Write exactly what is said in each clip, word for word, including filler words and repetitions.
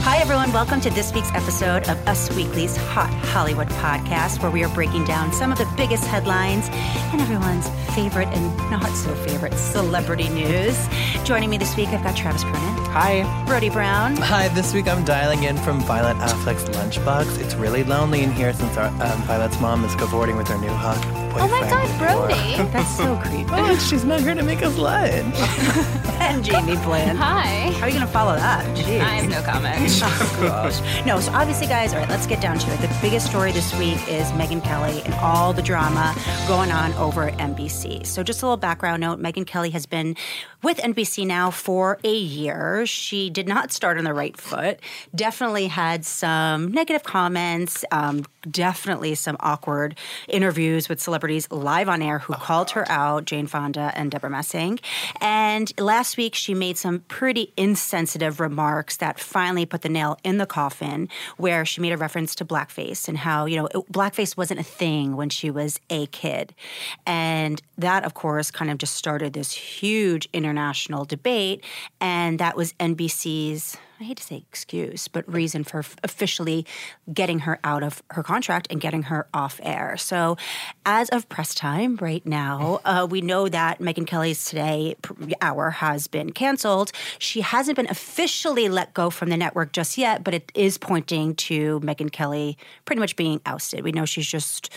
Hi, everyone. Welcome to this week's episode of Us Weekly's Hot Hollywood Podcast, where we are breaking down some of the biggest headlines and everyone's favorite and not so favorite celebrity news. Joining me this week, I've got Travis Cronin. Hi. Brody Brown. Hi. This week, I'm dialing in from Violet Affleck's lunchbox. It's really lonely in here since our um, Violet's mom is cavorting with her new hot boyfriend. Oh, my God, Brody. That's so creepy. Oh, she's not here to make us lunch. And Jamie Bland. Hi. How are you going to follow that? Jeez. I have no comment. Oh, no, so obviously, guys, all right, let's get down to it. The biggest story this week is Megyn Kelly and all the drama going on over at N B C. So just a little background note, Megyn Kelly has been with N B C now for a year. She did not start on the right foot, definitely had some negative comments, um, definitely some awkward interviews with celebrities live on air who oh, called God. her out, Jane Fonda and Deborah Messing. And last week, she made some pretty insensitive remarks that finally put the nail in the coffin, where she made a reference to blackface and how, you know, it, blackface wasn't a thing when she was a kid. And that, of course, kind of just started this huge international debate, and that was N B C's, I hate to say excuse, but reason for f- officially getting her out of her contract and getting her off air. So as of press time right now, uh, we know that Megyn Kelly's Today Hour has been canceled. She hasn't been officially let go from the network just yet, but it is pointing to Megyn Kelly pretty much being ousted. We know she's just...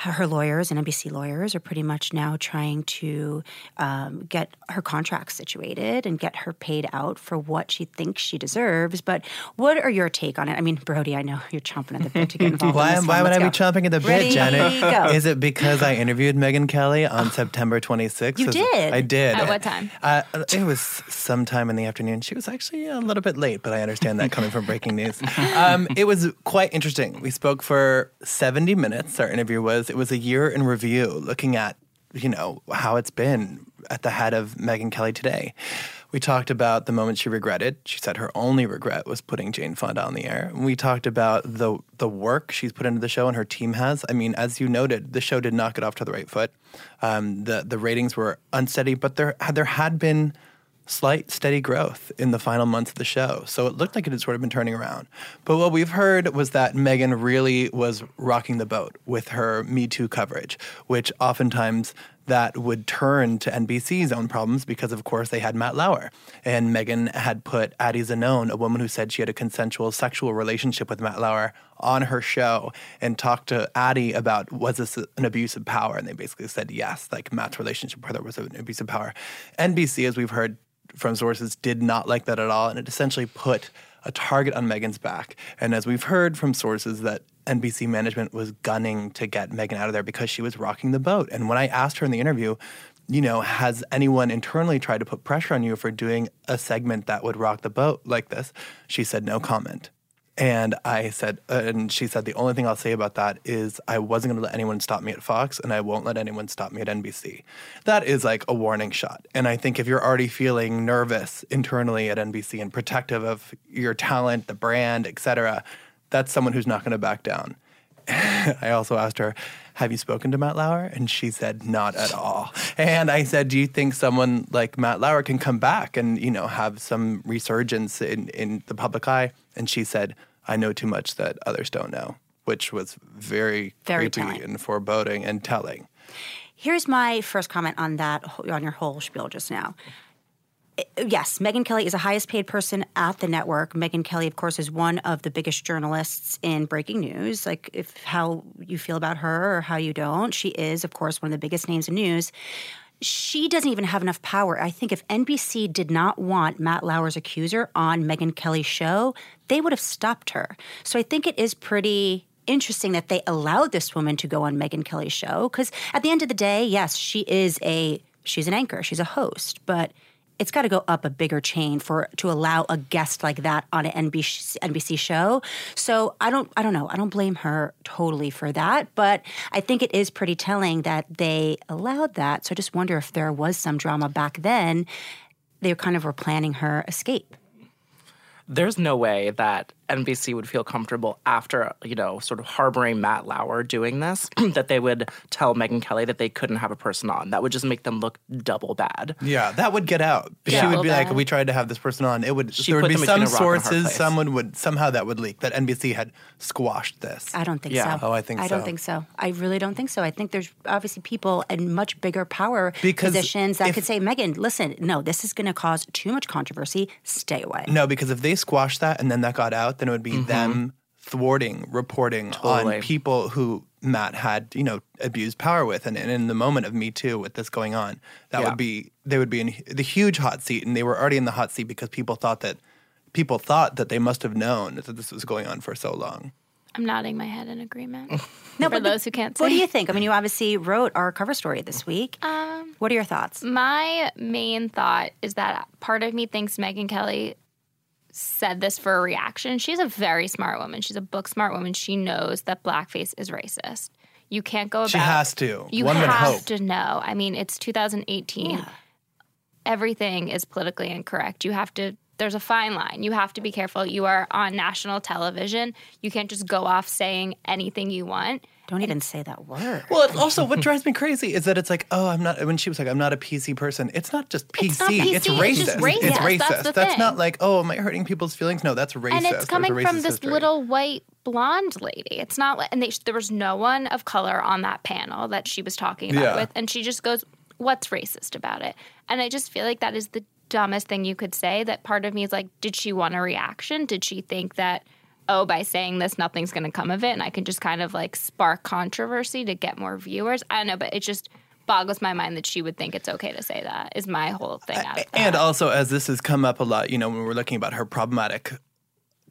her lawyers and N B C lawyers are pretty much now trying to um, get her contract situated and get her paid out for what she thinks she deserves. But what are your take on it? I mean, Brody, I know you're chomping at the bit to get involved. why in this why would I go. be chomping at the bit, Ready, Janet? Go. Is it because I interviewed Megyn Kelly on September twenty-sixth? You did? I did. At what time? Uh, it was sometime in the afternoon. She was actually a little bit late, but I understand that coming from breaking news. Um, it was quite interesting. We spoke for seventy minutes. Our interview was It was a year in review, looking at, you know, how it's been at the head of Megyn Kelly Today. We talked about the moment she regretted. She said her only regret was putting Jane Fonda on the air. We talked about the the work she's put into the show and her team has. I mean, as you noted, the show did not get off to the right foot. Um, the the ratings were unsteady, but there had, there had been slight steady growth in the final months of the show. So it looked like it had sort of been turning around. But what we've heard was that Megyn really was rocking the boat with her Me Too coverage, which oftentimes that would turn to N B C's own problems because, of course, they had Matt Lauer. And Megyn had put Addie Zanone, a woman who said she had a consensual sexual relationship with Matt Lauer, on her show and talked to Addie about, was this an abuse of power? And they basically said yes, like Matt's relationship with her was an abuse of power. N B C, as we've heard from sources, did not like that at all, and it essentially put a target on Megyn's back. And as we've heard from sources, that N B C management was gunning to get Megyn out of there because she was rocking the boat. And when I asked her in the interview, you know, has anyone internally tried to put pressure on you for doing a segment that would rock the boat like this? She said no comment. And I said, uh, and she said, the only thing I'll say about that is I wasn't going to let anyone stop me at Fox, and I won't let anyone stop me at N B C. That is like a warning shot. And I think if you're already feeling nervous internally at N B C and protective of your talent, the brand, et cetera, that's someone who's not going to back down. I also asked her, have you spoken to Matt Lauer? And she said, not at all. And I said, do you think someone like Matt Lauer can come back and, you know, have some resurgence in, in the public eye? And she said, I know too much that others don't know, which was very, very creepy telling and foreboding and telling. Here's my first comment on that, on your whole spiel just now. Yes, Megyn Kelly is the highest-paid person at the network. Megyn Kelly, of course, is one of the biggest journalists in breaking news. Like, if how you feel about her or how you don't, she is, of course, one of the biggest names in news. She doesn't even have enough power. I think if N B C did not want Matt Lauer's accuser on Megyn Kelly's show, they would have stopped her. So I think it is pretty interesting that they allowed this woman to go on Megyn Kelly's show, because at the end of the day, yes, she is a she's an anchor, she's a host, but it's got to go up a bigger chain for to allow a guest like that on an N B C show. So I don't, I don't know. I don't blame her totally for that, but I think it is pretty telling that they allowed that. So I just wonder if there was some drama back then. They kind of were planning her escape. There's no way that N B C would feel comfortable after, you know, sort of harboring Matt Lauer doing this, that they would tell Megyn Kelly that they couldn't have a person on. That would just make them look double bad. Yeah, that would get out. Yeah. She would be like, we tried to have this person on. It would, there would be some sources, someone would, somehow that would leak, that N B C had squashed this. I don't think yeah. so. Oh, I think so. I don't think so. I really don't think so. I think there's obviously people in much bigger power because positions that if, could say, Megyn, listen, no, this is going to cause too much controversy. Stay away. No, because if they squash that and then that got out, then it would be mm-hmm. them thwarting, reporting totally. on people who Matt had, you know, abused power with. And, and in the moment of Me Too, with this going on, that yeah. would be, they would be in the huge hot seat. And they were already in the hot seat because people thought that, people thought that they must have known that this was going on for so long. I'm nodding my head in agreement. no, for those the, who can't see. What do you think? I mean, you obviously wrote our cover story this week. Um, what are your thoughts? My main thought is that part of me thinks Megyn Kelly said this for a reaction. She's a very smart woman. She's a book smart woman. She knows that blackface is racist. You can't go about it. She has to. You One have would hope. to know. I mean, it's two thousand eighteen. Yeah. Everything is politically incorrect. You have to, there's a fine line. You have to be careful. You are on national television. You can't just go off saying anything you want. Don't even say that word. Well, it's also what drives me crazy is that it's like, oh, I'm not, when she was like, I'm not a P C person. It's not just P C. It's, not P C, it's racist. It's just racist. It's racist. That's, that's not like, oh, am I hurting people's feelings? No, that's racist. And it's coming from this history. Little white blonde lady. It's not like, and they, there was no one of color on that panel that she was talking about yeah. with. And she just goes, what's racist about it? And I just feel like that is the dumbest thing you could say. That part of me is like, did she want a reaction? Did she think that, oh, by saying this, nothing's going to come of it, and I can just kind of, like, spark controversy to get more viewers? I don't know, but it just boggles my mind that she would think it's okay to say that is my whole thing out of that. And also, as this has come up a lot, you know, when we're looking about her problematic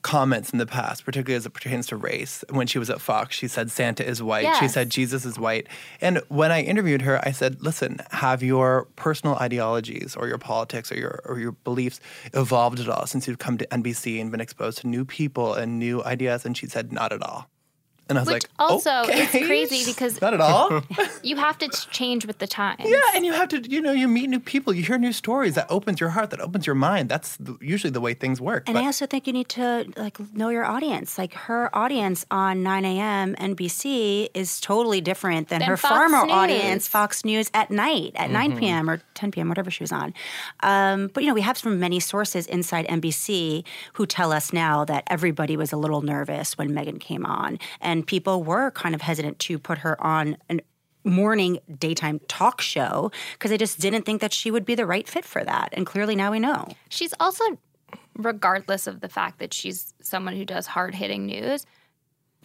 comments in the past, particularly as it pertains to race, when she was at Fox, she said Santa is white. Yes. She said Jesus is white. And when I interviewed her, I said, listen, have your personal ideologies or your politics or your or your beliefs evolved at all since you've come to N B C and been exposed to new people and new ideas? And she said, not at all. And I was Which like, also okay. It's crazy because not at all. You have to change with the times. Yeah, and you have to, you know, you meet new people, you hear new stories. That opens your heart. That opens your mind. That's the, usually the way things work. And but. I also think you need to like know your audience. Like her audience on nine a.m. N B C is totally different than, than her Fox farmer News. audience, Fox News at night at mm-hmm. nine p.m. or ten p.m. whatever she was on. Um, but you know, we have from many sources inside N B C who tell us now that everybody was a little nervous when Megyn came on and. And people were kind of hesitant to put her on a morning daytime talk show because they just didn't think that she would be the right fit for that. And clearly now we know. She's also, regardless of the fact that she's someone who does hard-hitting news,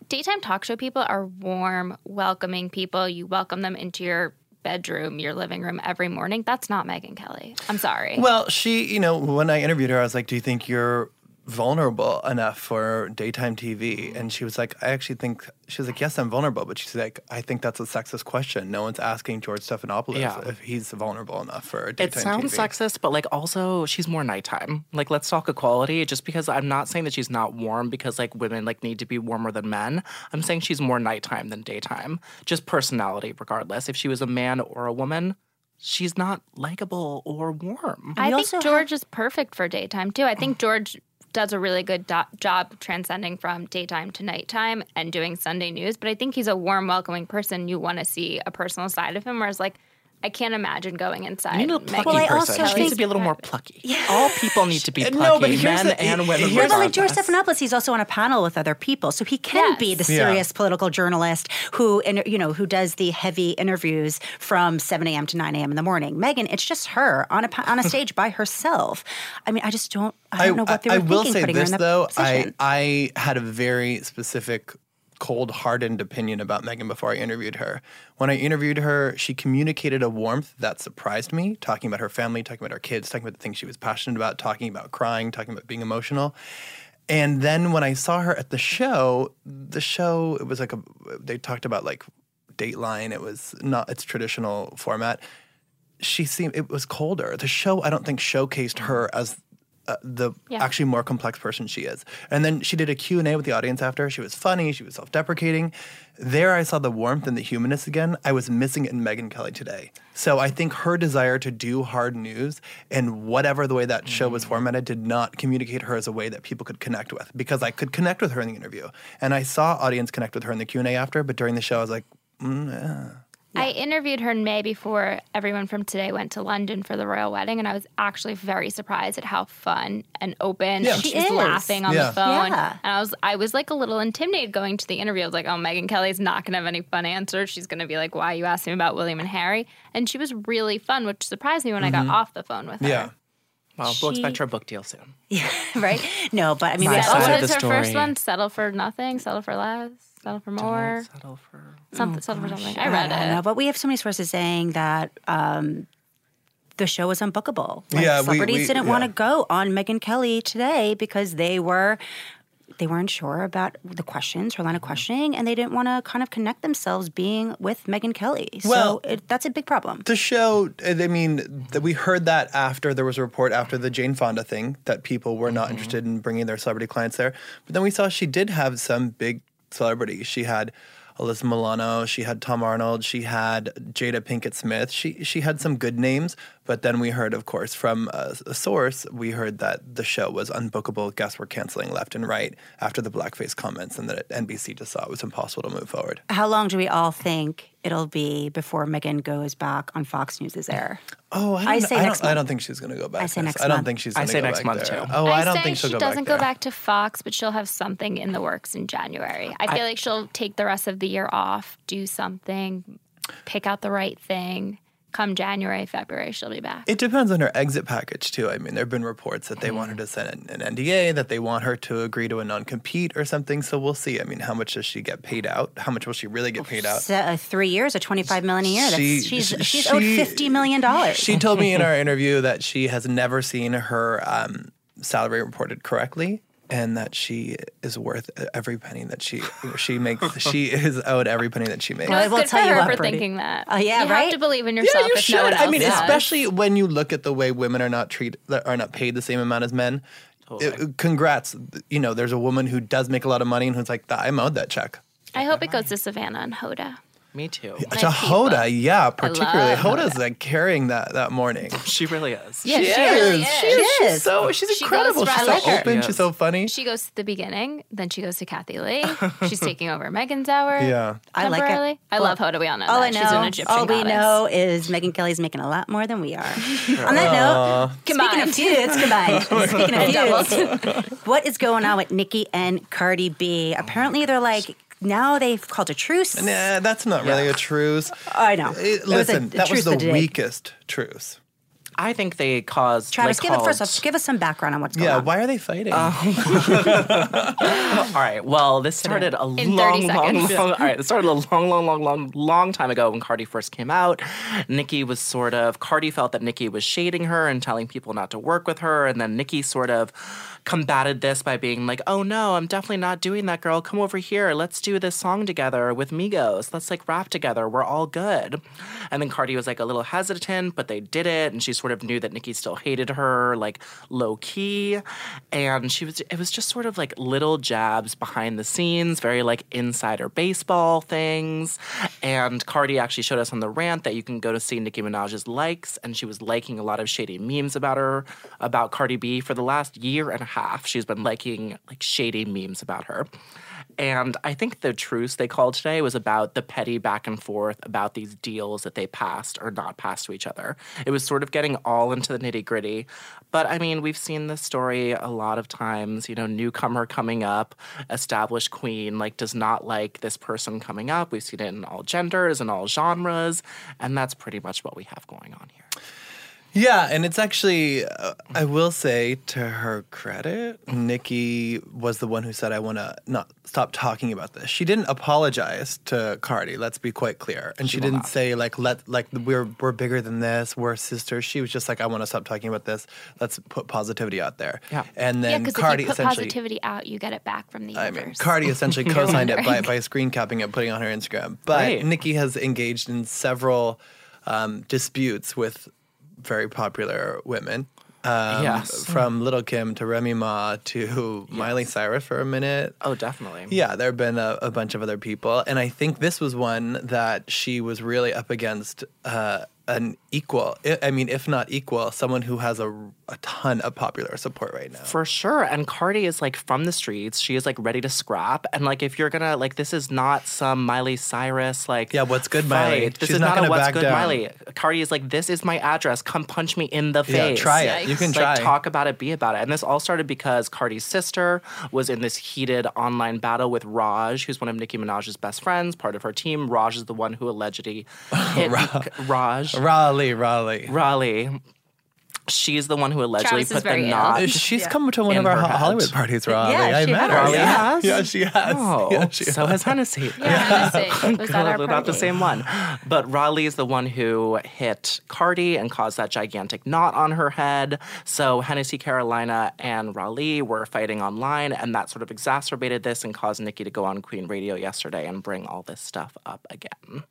daytime talk show people are warm, welcoming people. You welcome them into your bedroom, your living room every morning. That's not Megyn Kelly. I'm sorry. Well, she, you know, when I interviewed her, I was like, do you think you're vulnerable enough for daytime T V? And she was like, I actually think, she was like, yes, I'm vulnerable. But she's like, I think that's a sexist question. No one's asking George Stephanopoulos yeah. if he's vulnerable enough for daytime T V. It sounds T V. sexist, but like also she's more nighttime. Like, let's talk equality. Just because I'm not saying that she's not warm because like women like need to be warmer than men. I'm saying she's more nighttime than daytime. Just personality regardless. If she was a man or a woman, she's not likable or warm. I we think George have- is perfect for daytime too. I think George does a really good do- job transcending from daytime to nighttime and doing Sunday news. But I think he's a warm, welcoming person. You want to see a personal side of him, whereas, like, I can't imagine going inside. You need a plucky well, person. I also she needs to be a little more plucky. Yeah. All people need to be plucky, no, but men the, and women. But like George Stephanopoulos, he's also on a panel with other people, so he can yes. be the serious yeah. political journalist who, you know, who does the heavy interviews from seven a.m. to nine a.m. in the morning. Megyn, it's just her on a on a stage by herself. I mean, I just don't. I don't I, know what they were I thinking. I will say putting this though. Position. I I had a very specific, cold, hardened opinion about Megyn before I interviewed her. When I interviewed her, she communicated a warmth that surprised me, talking about her family, talking about her kids, talking about the things she was passionate about, talking about crying, talking about being emotional. And then when I saw her at the show, the show, it was like a, they talked about like Dateline. It was not its traditional format. She seemed, it was colder. The show, I don't think, showcased her as Uh, the yeah. actually more complex person she is. And then she did a Q and A with the audience after. She was funny. She was self-deprecating. There I saw the warmth and the humanness again. I was missing it in Megyn Kelly today. So I think her desire to do hard news and whatever the way that show was formatted did not communicate her as a way that people could connect with, because I could connect with her in the interview. And I saw audience connect with her in the Q and A after, but during the show I was like, mm, yeah. Yeah. I interviewed her in May before everyone from Today went to London for the royal wedding, and I was actually very surprised at how fun and open yeah. she She's is. Laughing on yeah. the phone. Yeah. And I was, I was like a little intimidated going to the interview. I was like, oh, Megyn Kelly's not going to have any fun answers. She's going to be like, why you asked me about William and Harry? And she was really fun, which surprised me when mm-hmm. I got off the phone with her. Yeah. Well, she, we'll expect her book deal soon. Yeah, right? No, but I mean, that's also her story. First one. Settle for nothing, settle for less, settle for more. Don't settle for something. Oh, settle for something. I read I don't it. Know, but we have so many sources saying that um, the show was unbookable. Like, yeah, celebrities we, we, didn't yeah. want to go on Megyn Kelly today because they were. They weren't sure about the questions, her line of questioning, and they didn't want to kind of connect themselves being with Megyn Kelly. So well, it, that's a big problem. The show, I mean, we heard that after there was a report after the Jane Fonda thing that people were not mm-hmm. interested in bringing their celebrity clients there. But then we saw she did have some big celebrities. She had Alyssa Milano, she had Tom Arnold, she had Jada Pinkett Smith. She she had some good names, but then we heard, of course, from a, a source, we heard that the show was unbookable. Guests were canceling left and right after the blackface comments, and that N B C just saw it was impossible to move forward. How long do we all think it'll be before Megyn goes back on Fox News's air? Oh, I don't, I say I, next don't I don't think she's going to go back. I say next month. I don't think she's going to go back. I say next month too. Oh, I, I don't think she'll go back. She doesn't go back to Fox, but she'll have something in the works in January. I feel I, like she'll take the rest of the year off, do something, pick out the right thing. Come January, February, she'll be back. It depends on her exit package, too. I mean, there have been reports that they mm. want her to sign an N D A, that they want her to agree to a non-compete or something. So we'll see. I mean, how much does she get paid out? How much will she really get paid out? Uh, three years or twenty-five million dollars a year. That's, she, she's she, she's owed fifty million dollars. She told me in our interview that she has never seen her um, salary reported correctly, and that she is worth every penny that she she makes. She is owed every penny that she makes. Well, I will tell you for thinking that. Oh yeah, right. You have to believe in yourself. Yeah, you should. I mean, especially when you look at the way women are not treated, are not paid the same amount as men. Totally. Congrats. You know, there's a woman who does make a lot of money and who's like, I'm owed that check. I hope it goes to Savannah and Hoda. Me too. Yeah, to Hoda, yeah, particularly. Hoda's Hoda. like carrying that that morning. She really is. Yeah, she, she is. Really is. She is. She is. She's so she's she incredible. She's so her. open. Yes. She's so funny. She goes to the beginning, then she goes to Kathie Lee. She's taking over Megyn's hour. Yeah, I like it. I well, love Hoda. We all know. All that. I know. She's an Egyptian all goddess. We know is Megyn Kelly's making a lot more than we are. On that uh, note, combined. Speaking of dudes, combined. Speaking of dudes, what is going on with Nicki and Cardi B? Apparently, they're like. Now they've called a truce. Nah, that's not yeah. really a truce. I know. It, listen, was a, a that was the today. weakest truce. I think they caused. Travis, they give called, it first off. Give us some background on what's going yeah, on. Yeah, why are they fighting? Uh, all right. Well, this started a In long, long, long. All right, this started a long, long, long, long, long time ago when Cardi first came out. Nicki was sort of. Cardi felt that Nicki was shading her and telling people not to work with her, and then Nicki sort of combated this by being like, "Oh no, I'm definitely not doing that, girl. Come over here. Let's do this song together with Migos. Let's like rap together. We're all good." And then Cardi was like a little hesitant, but they did it, and she's. Sort of knew that Nicki still hated her, like low key, and she was. It was just sort of like little jabs behind the scenes, very like insider baseball things. And Cardi actually showed us on the rant that you can go to see Nicki Minaj's likes, and she was liking a lot of shady memes about her, about Cardi B for the last year and a half. She's been liking like shady memes about her. And I think the truce they called today was about the petty back and forth about these deals that they passed or not passed to each other. It was sort of getting all into the nitty-gritty. But, I mean, we've seen this story a lot of times. You know, newcomer coming up, established queen, like, does not like this person coming up. We've seen it in all genders and all genres. And that's pretty much what we have going on here. Yeah, and it's actually, uh, I will say, to her credit, Nicki was the one who said, I want to not stop talking about this. She didn't apologize to Cardi, let's be quite clear. And she, she didn't not. say, like, let like we're we're bigger than this, we're sisters. She was just like, I want to stop talking about this. Let's put positivity out there. Yeah, and then yeah, Cardi if you put essentially positivity out, you get it back from the universe. I mean, Cardi essentially co-signed it by, by screen capping it, putting it on her Instagram. But right. Nicki has engaged in several um, disputes with very popular women. Um, yes. From Little Kim to Remy Ma to yes. Miley Cyrus for a minute. Oh, definitely. Yeah, there have been a, a bunch of other people. And I think this was one that she was really up against uh, an equal, I mean, if not equal, someone who has a, a ton of popular support right now. For sure. And Cardi is, like, from the streets. She is, like, ready to scrap. And, like, if you're gonna, like, this is not some Miley Cyrus, like, yeah, what's good, fight. Miley. This She's is not, not a what's good, down. Miley. Cardi is like, this is my address. Come punch me in the face. Yeah, try it. Yikes. You can try. Like, talk about it. Be about it. And this all started because Cardi's sister was in this heated online battle with Raj, who's one of Nicki Minaj's best friends, part of her team. Raj is the one who allegedly hit Ra- Raj. Raleigh, Raleigh. Raleigh. She's the one who allegedly put the knot. Ill. She's yeah. come to one in of our ho- Hollywood parties, Raleigh. Yeah, I met her. Yeah. yeah, she has. Oh, yeah, she so has, has Hennessy. Yeah, yeah. Hennessy. Was God, that our not the same one. But Raleigh is the one who hit Cardi and caused that gigantic knot on her head. So Hennessy, Carolina, and Raleigh were fighting online, and that sort of exacerbated this and caused Nicki to go on Queen Radio yesterday and bring all this stuff up again.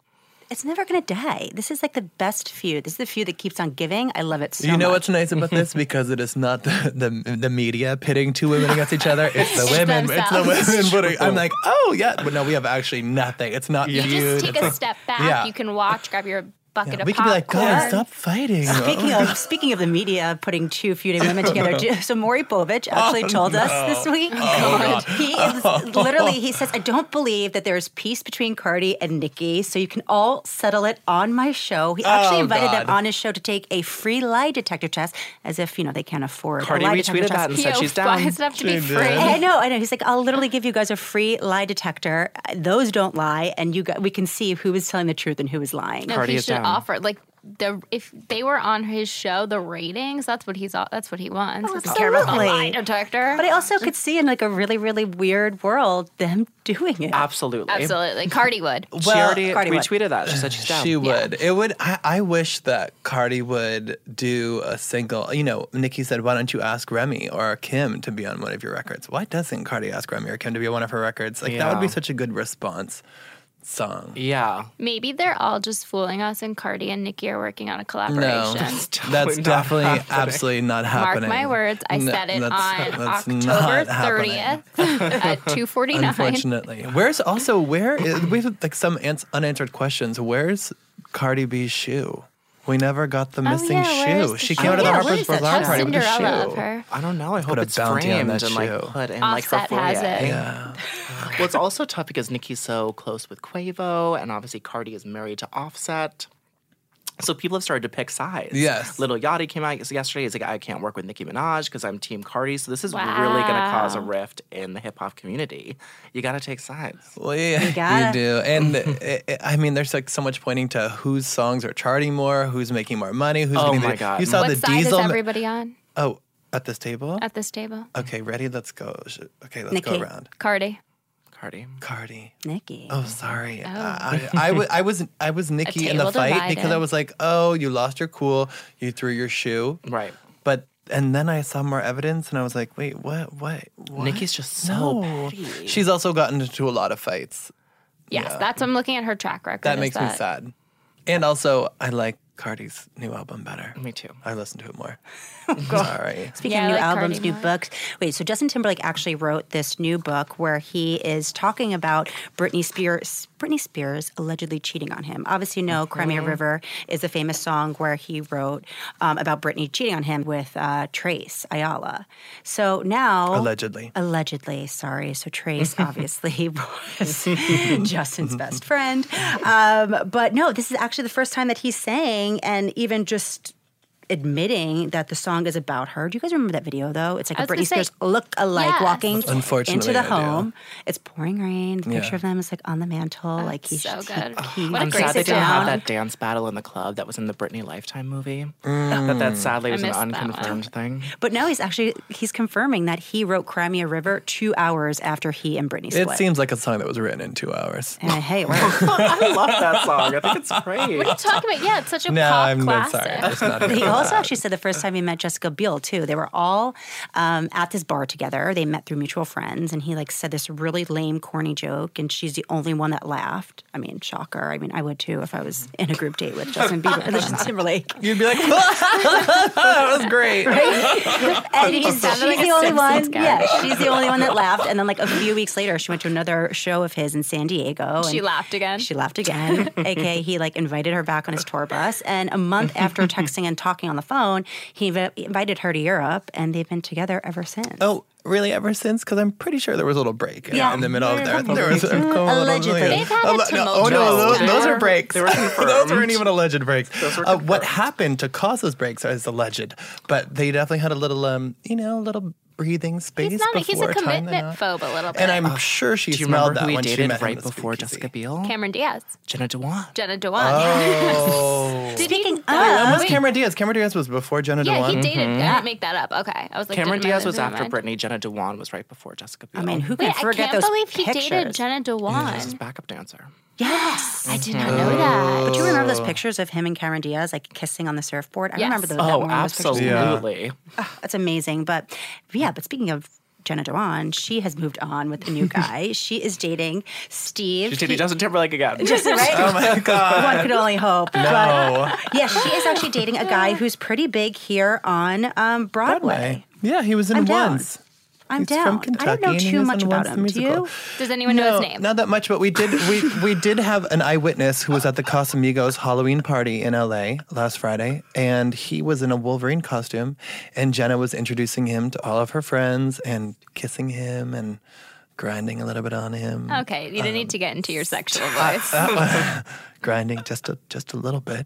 It's never going to die. This is like the best feud. This is the feud that keeps on giving. I love it so much. You know much. What's nice about this? Because it is not the, the the media pitting two women against each other. It's the women. It's the women putting. I'm like, oh, yeah. But no, we have actually nothing. It's not you. You just take it's a like, step back. Yeah. You can watch, grab your bucket yeah, of popcorn. We could be like, God, stop fighting. Speaking of speaking of the media putting two feuding women together, so Maury Povich actually oh, told no. us this week. Oh, he is, oh. literally, he says, I don't believe that there's peace between Cardi and Nicki, so you can all settle it on my show. He actually oh, invited God. them on his show to take a free lie detector test, as if, you know, they can't afford Cardi a lie detector test. Cardi retweeted that and said she's down. It's enough to she be free. Did. I know, I know. He's like, I'll literally give you guys a free lie detector. Those don't lie, and you got, we can see who is telling the truth and who is lying. No, Cardi is down. Offer like the if they were on his show, the ratings. That's what he's. That's what he wants. Oh, absolutely, detector. But I also could see in like a really, really weird world them doing it. Absolutely, absolutely. Cardi would. Well, she already Cardi retweeted would. that. She said she's down. She would. Yeah. It would. I, I wish that Cardi would do a single. You know, Nicki said, "Why don't you ask Remy or Kim to be on one of your records?" Why doesn't Cardi ask Remy or Kim to be on one of her records? Like yeah. that would be such a good response. Song. Yeah. Maybe they're all just fooling us and Cardi and Nicki are working on a collaboration. No, that's totally that's definitely happening. absolutely not happening. Mark my words. I no, said it on October thirtieth at two forty-nine. Unfortunately. Where's also, where is, we have like some ans- unanswered questions. Where's Cardi B's shoe? We never got the missing oh, yeah, shoe. The she came oh, out of yeah, the Harper's Bazaar party with a shoe. Of her. I don't know. I hope put it's framed and shoe. Like put in Offset like her has it. Yeah. Well, it's also tough because Nicki's so close with Quavo, and obviously Cardi is married to Offset. So people have started to pick sides. Yes. Lil Yachty came out yesterday. He's like, I can't work with Nicki Minaj because I'm Team Cardi. So this is wow. really going to cause a rift in the hip-hop community. You got to take sides. Well, yeah, you, gotta. you do. And, it, it, I mean, there's, like, so much pointing to whose songs are charting more, who's making more money, who's oh getting my the, God. You saw what the side Diesel is everybody on? Oh, at this table? At this table. Okay, ready? Let's go. Okay, let's Nicki. go around. Cardi. Cardi. Cardi. Nicki. Oh, sorry. Oh. Uh, I, I, w- I was I was Nicki in the fight divided. Because I was like, oh, you lost your cool. You threw your shoe. Right. But and then I saw more evidence, and I was like, wait, what? What? what? Nicki's just so no. petty. She's also gotten into a lot of fights. Yes, yeah. that's I'm looking at her track record. That makes that. me sad. And also, I like Cardi's new album better. Me too. I listen to it more. Sorry. Speaking yeah, of new like albums, Cardi new more. books. Wait, so Justin Timberlake actually wrote this new book where he is talking about Britney Spears. Britney Spears allegedly cheating on him. Obviously, you know, mm-hmm. Crimea River is a famous song where he wrote um, about Britney cheating on him with uh, Trace Ayala. So now— Allegedly. Allegedly, sorry. So Trace obviously was Justin's best friend. Um, but no, this is actually the first time that he's saying and even just— admitting that the song is about her. Do you guys remember that video, though? It's like a Britney Spears look-alike yeah. walking into the home. It's pouring rain. The picture yeah. of them is like on the mantle. That's like he's so good. He what I'm a great sad they didn't have that dance battle in the club that was in the Britney Lifetime movie. Mm. That that sadly was an unconfirmed thing. But no, he's actually he's confirming that he wrote "Crimea River" two hours after he and Britney split. It seems like a song that was written in two hours. And hey, it works. I love that song. I think it's great. What are you talking about? Yeah, it's such a no, pop I'm classic. No, I'm sorry. Also actually said the first time he met Jessica Biel, too. They were all um, at this bar together. They met through mutual friends, and he, like, said this really lame, corny joke, and she's the only one that laughed. I mean, shocker. I mean, I would, too, if I was in a group date with Justin Bieber and Justin Timberlake. You'd be like, that was great. Right? And he's, she's the only one. Yeah, she's the only one that laughed. And then, like, a few weeks later, she went to another show of his in San Diego. And she laughed again. She laughed again. A K A he, like, invited her back on his tour bus. And a month after texting and talking on the phone, he inv- invited her to Europe, and they've been together ever since. Oh, really? Ever since? Because I'm pretty sure there was a little break yeah. in the middle yeah. of there. there was a Allegedly. Little, they've had a tumultuous no, Oh, no, those, those are breaks. They were those weren't even alleged breaks. Those were uh, what happened to cause those breaks is alleged, but they definitely had a little, um, you know, a little breathing space. He's, not, before he's a commitment phobe a little bit. And I'm oh, sure she smelled that when she met him. Do you remember who he dated right before Jessica Biel? Cameron Diaz. Jenna Dewan. Jenna Dewan. Oh. Speaking of. That was Cameron Diaz. Cameron Diaz was before Jenna yeah, Dewan. Yeah, he dated. Mm-hmm. I didn't make that up. Okay. I was like, Cameron Diaz was after Britney. Jenna Dewan was right before Jessica Biel. I mean, who can forget those pictures? I can't believe he dated Jenna Dewan. She was his backup dancer. Yes. I did not know that. But do you remember those pictures of him and Cameron Diaz like kissing on the surfboard? I yes. remember those. Oh, absolutely. That's amazing. But yeah, but speaking of Jenna Dewan, she has moved on with a new guy. She is dating Steve. She's dating he, Justin Timberlake again. Justin, right? Oh my God. One could only hope. No. But, yeah, she is actually dating a guy who's pretty big here on um, Broadway. Broadway. Yeah, he was in I'm Once. Down. I'm He's down. From Kentucky, I don't know too much about him. Do you? Does anyone no, know his name? Not that much, but we did we, we did have an eyewitness who was at the Casamigos Halloween party in L A last Friday, and he was in a Wolverine costume, and Jenna was introducing him to all of her friends and kissing him and grinding a little bit on him. Okay, you didn't um, need to get into your sexual voice. Uh, uh, grinding just a just a little bit.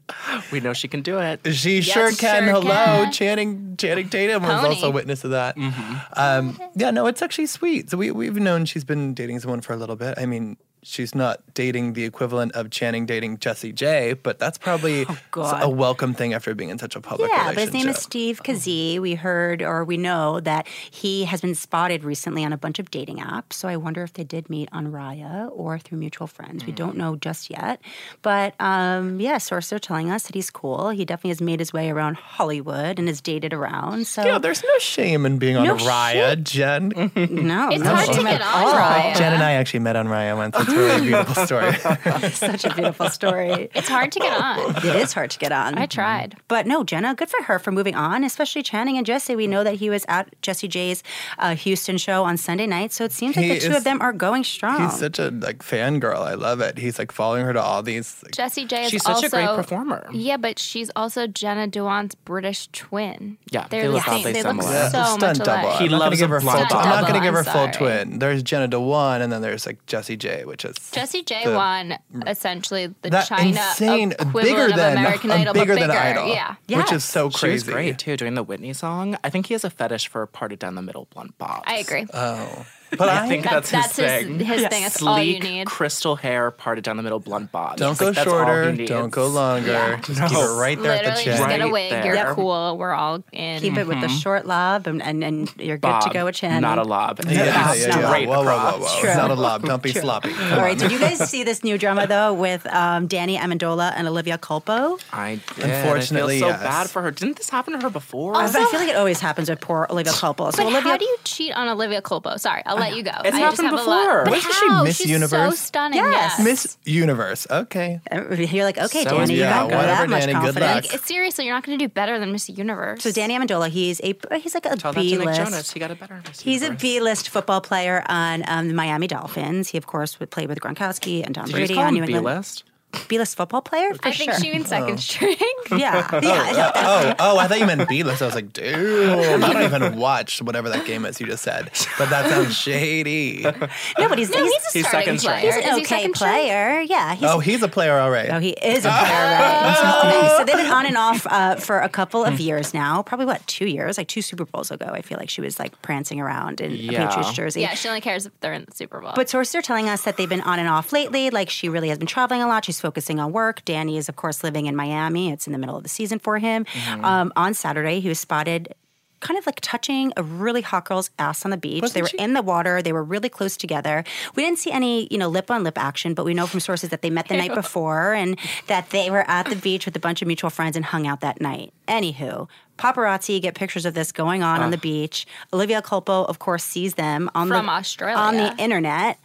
We know she can do it. She yes, sure can. Sure Hello, can. Channing Channing Tatum Pony. Was also a witness of that. Mm-hmm. Um, yeah, no, it's actually sweet. So we we've known she's been dating someone for a little bit. I mean, she's not dating the equivalent of Channing dating Jesse J, but that's probably oh, a welcome thing after being in such a public yeah, relationship. Yeah, but his name is Steve Kazee. Oh. We heard or we know that he has been spotted recently on a bunch of dating apps, so I wonder if they did meet on Raya or through mutual friends. Mm. We don't know just yet. But, um, yeah, sources are telling us that he's cool. He definitely has made his way around Hollywood and has dated around. So yeah, there's no shame in being on no Raya, shit. Jen. No. It's no hard shame. To get on Raya. Jen and I actually met on Raya once. It's really beautiful story. Such a beautiful story. It's hard to get on. It is hard to get on. I tried. But no, Jenna, good for her for moving on, especially Channing and Jesse. We know that he was at Jesse J's uh, Houston show on Sunday night, so it seems like he the two is, of them are going strong. He's such a like fangirl. I love it. He's like following her to all these. Like, Jesse J is she's also. She's such a great performer. Yeah, but she's also Jenna Dewan's British twin. Yeah, They're they look, yes, they look yeah. so much alike. He I'm loves give her full. I'm not going to give her full twin. There's Jenna Dewan, and then there's like Jesse J, which Jesse J won essentially the that China insane, equivalent of American Idol, bigger but bigger. Than Idol, yeah, yes. Which is so crazy. She was great too doing the Whitney song. I think he has a fetish for party down the middle blunt bops. I agree. Oh. But I, I think that's, that's his that's thing. His, his yes. thing. That's Sleek, all you need. Crystal hair, parted down the middle, blunt bob. Don't go like, shorter. Don't go longer. Yeah. Just no. keep it right there Literally at the chin. Just right get a wig. There. You're cool. We're all in. Keep mm-hmm. it with the short lob, and, and, and you're bob, good to go with Channing. Not a lob. Yeah, yeah, yeah, yeah. Straight whoa, whoa, whoa, whoa. It's not a lob. Don't be True. Sloppy. All right. Did you guys see this new drama though with um, Danny Amendola and Olivia Culpo? I did. Unfortunately, I feel so yes. bad for her. Didn't this happen to her before? Also, I feel like it always happens with poor Olivia Culpo. So Olivia, how do you cheat on Olivia Culpo? Sorry. I'll let you go. It's I happened before. But Wasn't how? she Miss She's Universe? She's so stunning. Yes. yes. Miss Universe. Okay. You're like, okay, so Danny, yeah, you got whatever, that Danny, much confidence. Good luck. Like, seriously, you're not going to do better than Miss Universe. So Danny Amendola, he's a he's like a Tell B-list. That to Nick Jonas. He got a better Miss He's Universe. a B-list football player on um, the Miami Dolphins. He, of course, would play with Gronkowski and Tom Did Brady you call on him New England. B-list? B-list football player? For I sure. think she means second oh. string. Yeah. oh, yeah. Oh, oh, oh, I thought you meant B-list. I was like, dude, I don't even watch whatever that game is you just said. But that sounds shady. No, but he's, no, he's, he's, he's a starting player. He's an okay he player. String? Yeah. He's, oh, he's a player all right. Oh, he is a player all right. So they've been on and off uh, for a couple of years now. Probably, what, two years? Like two Super Bowls ago, I feel like she was like prancing around in yeah. a Patriots jersey. Yeah, she only cares if they're in the Super Bowl. But sources are telling us that they've been on and off lately. Like she really has been traveling a lot. She's focusing on work. Danny is, of course, living in Miami. It's in the middle of the season for him. Mm-hmm. Um, on Saturday, he was spotted kind of like touching a really hot girl's ass on the beach. Wasn't they were she? in the water. They were really close together. We didn't see any, you know, lip-on-lip action, but we know from sources that they met the night before and that they were at the beach with a bunch of mutual friends and hung out that night. Anywho, paparazzi get pictures of this going on uh. on the beach. Olivia Culpo, of course, sees them on from the, Australia. on the internet.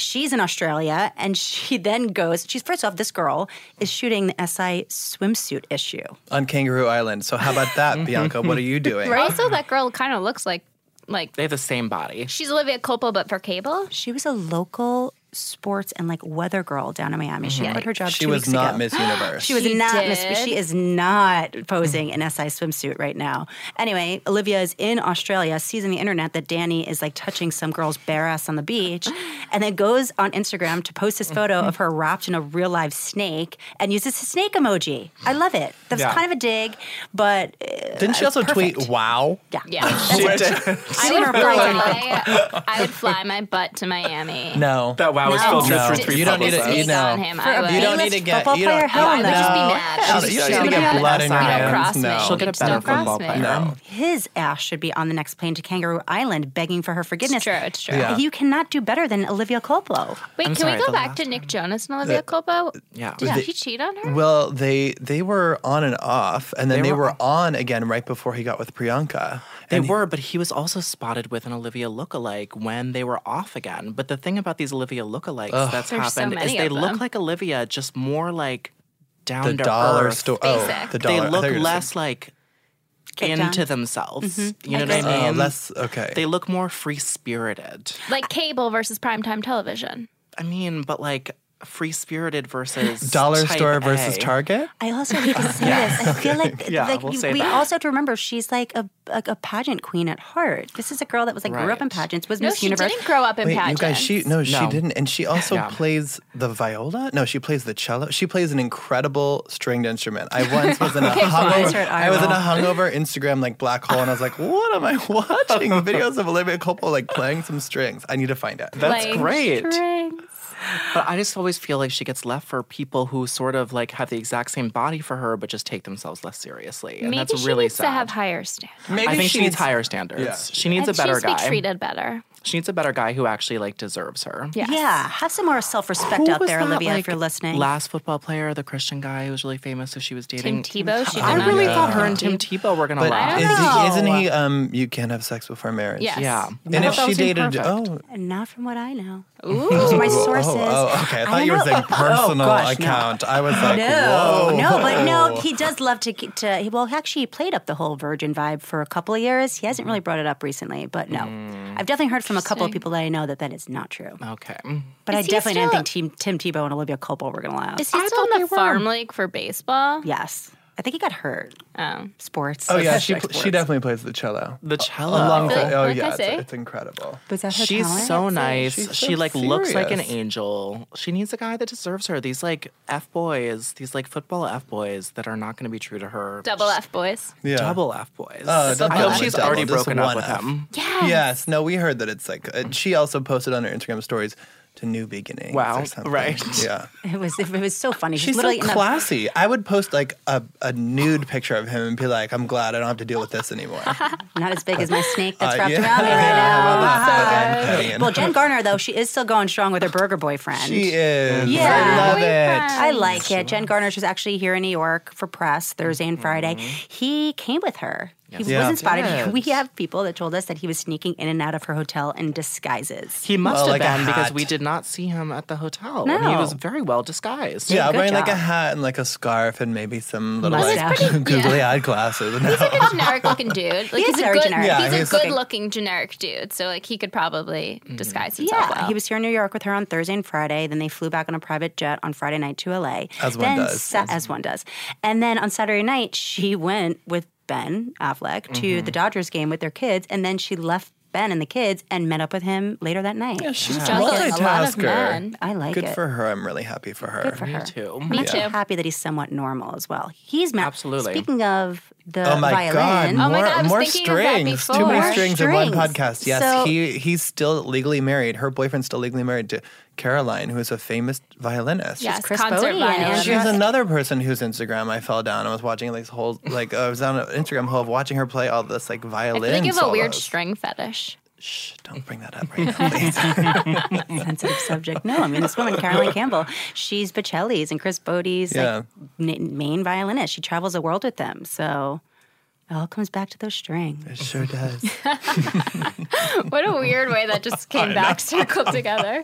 She's in Australia, and she then goes. She's first off, this girl is shooting the S I swimsuit issue on Kangaroo Island. So how about that, Bianca? What are you doing? Right? Also, that girl kind of looks like like they have the same body. She's Olivia Culpo, but for cable. She was a local sports and like weather girl down in Miami. Mm-hmm. She quit her job. She two was weeks not ago. Miss Universe. she was she not did. Miss. She is not posing in S I swimsuit right now. Anyway, Olivia is in Australia, sees on the internet that Danny is like touching some girl's bare ass on the beach, and then goes on Instagram to post this photo of her wrapped in a real live snake and uses his snake emoji. I love it. That's yeah. kind of a dig, but uh, didn't she also perfect. tweet "Wow"? Yeah, yeah. She did. I would fly. I would fly my butt to Miami. No, that wow. No. No. No. You don't need to, you know, you don't need to get you don't, no. No. No. You don't need to get blood in your hands. No. She'll get a better football player. No. His ass should be on the next plane to Kangaroo Island begging for her forgiveness. It's true, it's true. Yeah. You cannot do better than Olivia Culpo. Wait, I'm can sorry, we go back to Nick Jonas and Olivia the, Culpo? Yeah. Did they, he cheat on her? Well, they they were on and off, and then they, they were on again right before he got with Priyanka. They were, but he was also spotted with an Olivia lookalike when they were off again. But the thing about these Olivia lookalikes Ugh. that's There's happened so is they look them. like Olivia, just more like down the to dollar earth. Sto- oh, the dollar store. They look less like Get into down. themselves. Mm-hmm. You know I what I mean? Oh, less, okay. They look more free spirited. Like cable versus primetime television. I mean, but like. Free-spirited versus Dollar Store versus a. Target? I also hate to say yeah. this. I feel like, yeah, like we'll you, we that. also have to remember she's like a, a a pageant queen at heart. This is a girl that was like right. grew up in pageants, was no, Miss Universe. No, she didn't grow up in Wait, pageants. You guys, she, no, no, she didn't. And she also yeah. plays the viola? No, she plays the cello. She plays an incredible stringed instrument. I once was in a hungover, I was in a hungover Instagram like black hole, and I was like, what am I watching? Videos of Olivia Culpo like playing some strings. I need to find it. That's playing great. Strings. But I just always feel like she gets left for people who sort of like have the exact same body for her, but just take themselves less seriously, and Maybe that's really needs sad. Maybe she to have higher standards. Maybe I think she needs, needs higher standards. Yeah. She needs and a better guy. She needs to be treated better. She needs a better guy who actually like deserves her. Yes. Yeah, have some more self-respect who out there, that, Olivia, like, if you're listening. Last football player, the Christian guy who was really famous, who she was dating. Tim Tebow. She did I really know. thought her and Tim Tebow were gonna last. Is he, isn't he? Um, you can't have sex before marriage. Yes. Yeah. And, and if she dated, oh, not from what I know. Ooh, those are my sources. Oh, oh, okay. I thought I you were saying personal oh, gosh, account. No. I was like, no, whoa. no, but no, he does love to. to well, actually, he played up the whole virgin vibe for a couple of years. He hasn't really brought it up recently, but no, mm. I've definitely heard from a couple of people that I know that that is not true. Okay. But is I definitely didn't think Tim, Tim Tebow and Olivia Culpo were going to last. Is he I still in the farm league for baseball? Yes. I think he got hurt. Oh. Sports. Oh, yeah. That's she pl- sports. She definitely plays the cello. The cello. Along with, oh, yeah. It's, it's incredible. But that her She's talent? so nice. She's she, so like, serious. looks like an angel. She needs a guy that deserves her. These, like, F-boys, these, like, football F-boys that are not going to be true to her. Double F-boys? Yeah. Double F-boys. Uh, double I hope F- she's double, already broken up with F. him. Yes. Yes. No, we heard that it's, like, uh, she also posted on her Instagram stories, to new beginnings. Wow! Right? Yeah. It was it was so funny. She's so classy. Enough. I would post like a, a nude picture of him and be like, "I'm glad I don't have to deal with this anymore." Not as big as my snake that's uh, wrapped yeah. around me right now. Yeah, well, Jen Garner though, she is still going strong with her burger boyfriend. She is. Yeah, I love boyfriend. it. I like it. Jen Garner. She was actually here in New York for press Thursday and Friday. Mm-hmm. He came with her. Yes. He yeah. wasn't spotted. Yes. We have people that told us that he was sneaking in and out of her hotel in disguises. He must well, have like been because we did not see him at the hotel. No. And he was very well disguised. Yeah, yeah wearing job. like a hat and like a scarf and maybe some little must like pretty, googly-eyed yeah. glasses. No. He's like a generic-looking dude. Like, he he's a good, generic. Yeah, he's he's a good-looking generic dude, so like he could probably mm-hmm. disguise himself Yeah, well. He was here in New York with her on Thursday and Friday. Then they flew back on a private jet on Friday night to L A. As one then, does. Sa- as, as one does. And then on Saturday night, she went with Ben Affleck to mm-hmm. the Dodgers game with their kids, and then she left Ben and the kids and met up with him later that night. Yeah, she's just yeah. a lot of men. I like Good it. Good for her. I'm really happy for her. Good for Me her. Too. Me yeah. too. I'm happy that he's somewhat normal as well. He's ma- absolutely. Speaking of the oh my violin, God. More, oh my God, I was more strings. Too many more strings, strings in one podcast. Yes, so, he he's still legally married. Her boyfriend's still legally married to Caroline, who is a famous violinist. Yes, Chris concert violinist. She's another person whose Instagram I fell down. I was watching like whole like I was on an Instagram hole watching her play all this like violin. I think you have solos. A weird string fetish. Shh, don't bring that up right now, please. Sensitive subject. No, I mean, this woman, Caroline Campbell, she's Bocelli's and Chris Bode's yeah. like, n- main violinist. She travels the world with them. So it all comes back to those strings. It sure does. What a weird way that just came back circled together.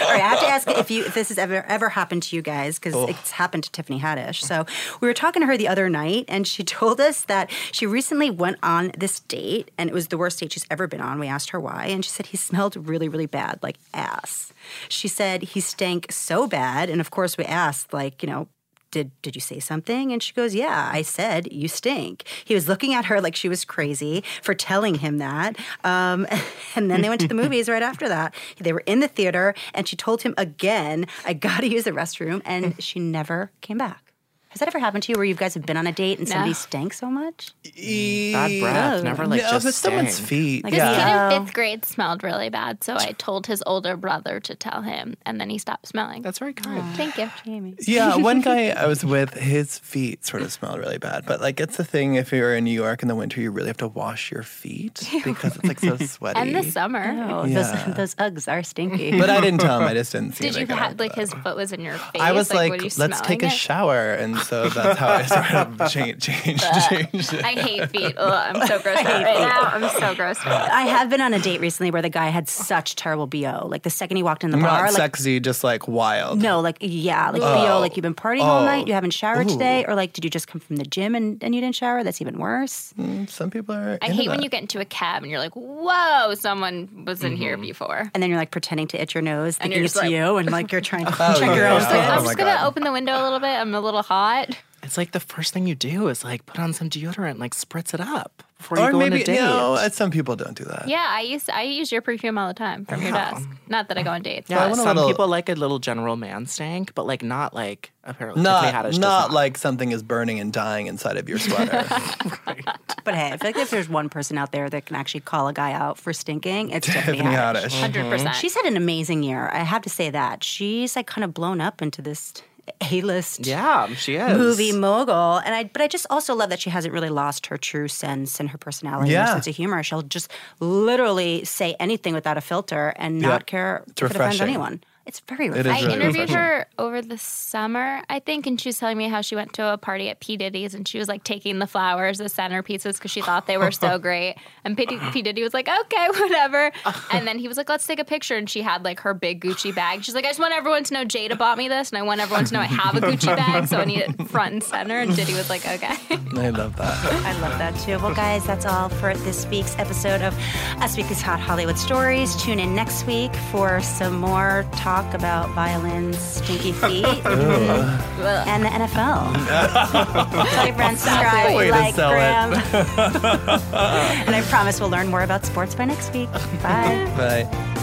All right, I have to ask if you if this has ever ever happened to you guys, because oh. it's happened to Tiffany Haddish. So we were talking to her the other night, and she told us that she recently went on this date, and it was the worst date she's ever been on. We asked her why, and she said he smelled really, really bad, like ass. She said he stank so bad, and of course we asked, like, you know, Did did you say something? And she goes, yeah, I said, you stink. He was looking at her like she was crazy for telling him that. Um, and then they went to the movies right after that. They were in the theater, and she told him again, I got to use the restroom, and she never came back. Has that ever happened to you where you guys have been on a date and no. somebody stank so much? E- bad breath. Never like no, just but someone's feet. Like, yeah. This kid in fifth grade smelled really bad, so I told his older brother to tell him, and then he stopped smelling. That's very kind. Aww. Thank you, Jamie. Yeah, one guy I was with, his feet sort of smelled really bad. But like, it's the thing, if you're in New York in the winter, you really have to wash your feet because it's like so sweaty. And the summer. Oh, yeah. those, those Uggs are stinky. But I didn't tell him. I just didn't see Did you have, like, his foot was in your face? I was like, like let's smelling take a it? shower and so that's how I sort of changed, changed, changed it. I hate feet. Ugh, I'm so grossed out right now. I'm so grossed out. I have been on a date recently where the guy had such terrible B O. Like the second he walked in the bar. Not sexy, like, just like wild. No, like, yeah. Like oh. B O, like you've been partying oh. all night, you haven't showered Ooh. today, or like did you just come from the gym and, and you didn't shower? That's even worse. Mm, some people are I hate that. When you get into a cab and you're like, whoa, someone was in mm-hmm. here before. And then you're like pretending to itch your nose, thinking it's like, you, and like you're trying to check oh, your own yeah. like, oh, I'm just going to open the window a little bit. I'm a little hot. It's like the first thing you do is like put on some deodorant, like spritz it up before or you go maybe, on a date. No, some people don't do that. Yeah, I use I use your perfume all the time from yeah. your desk. Not that I go on dates. Yeah, but some little, people like a little general man stank, but like not like apparently not Tiffany Haddish not like something is burning and dying inside of your sweater. Right. But hey, I feel like if there's one person out there that can actually call a guy out for stinking, it's Tiffany Haddish. Hundred percent. Mm-hmm. She's had an amazing year. I have to say that she's like kind of blown up into this. A-list yeah, she is. Movie mogul. And I but I just also love that she hasn't really lost her true sense and her personality yeah. and her sense of humor. She'll just literally say anything without a filter and not yep. care if it offends anyone. It's very refreshing. It really I interviewed refreshing. her over the summer, I think, and she was telling me how she went to a party at P. Diddy's and she was like taking the flowers, the centerpieces, because she thought they were so great. And P-, P. Diddy was like, okay, whatever. And then he was like, let's take a picture. And she had like her big Gucci bag. She's like, I just want everyone to know Jada bought me this, and I want everyone to know I have a Gucci bag, so I need it front and center. And Diddy was like, okay. I love that. I love that too. Well, guys, that's all for this week's episode of Us Weekly's Hot Hollywood Stories. Tune in next week for some more talk. Talk about violins, stinky feet, and the N F L. Tell your friends, subscribe, like, gram. And I promise we'll learn more about sports by next week. Bye. Bye.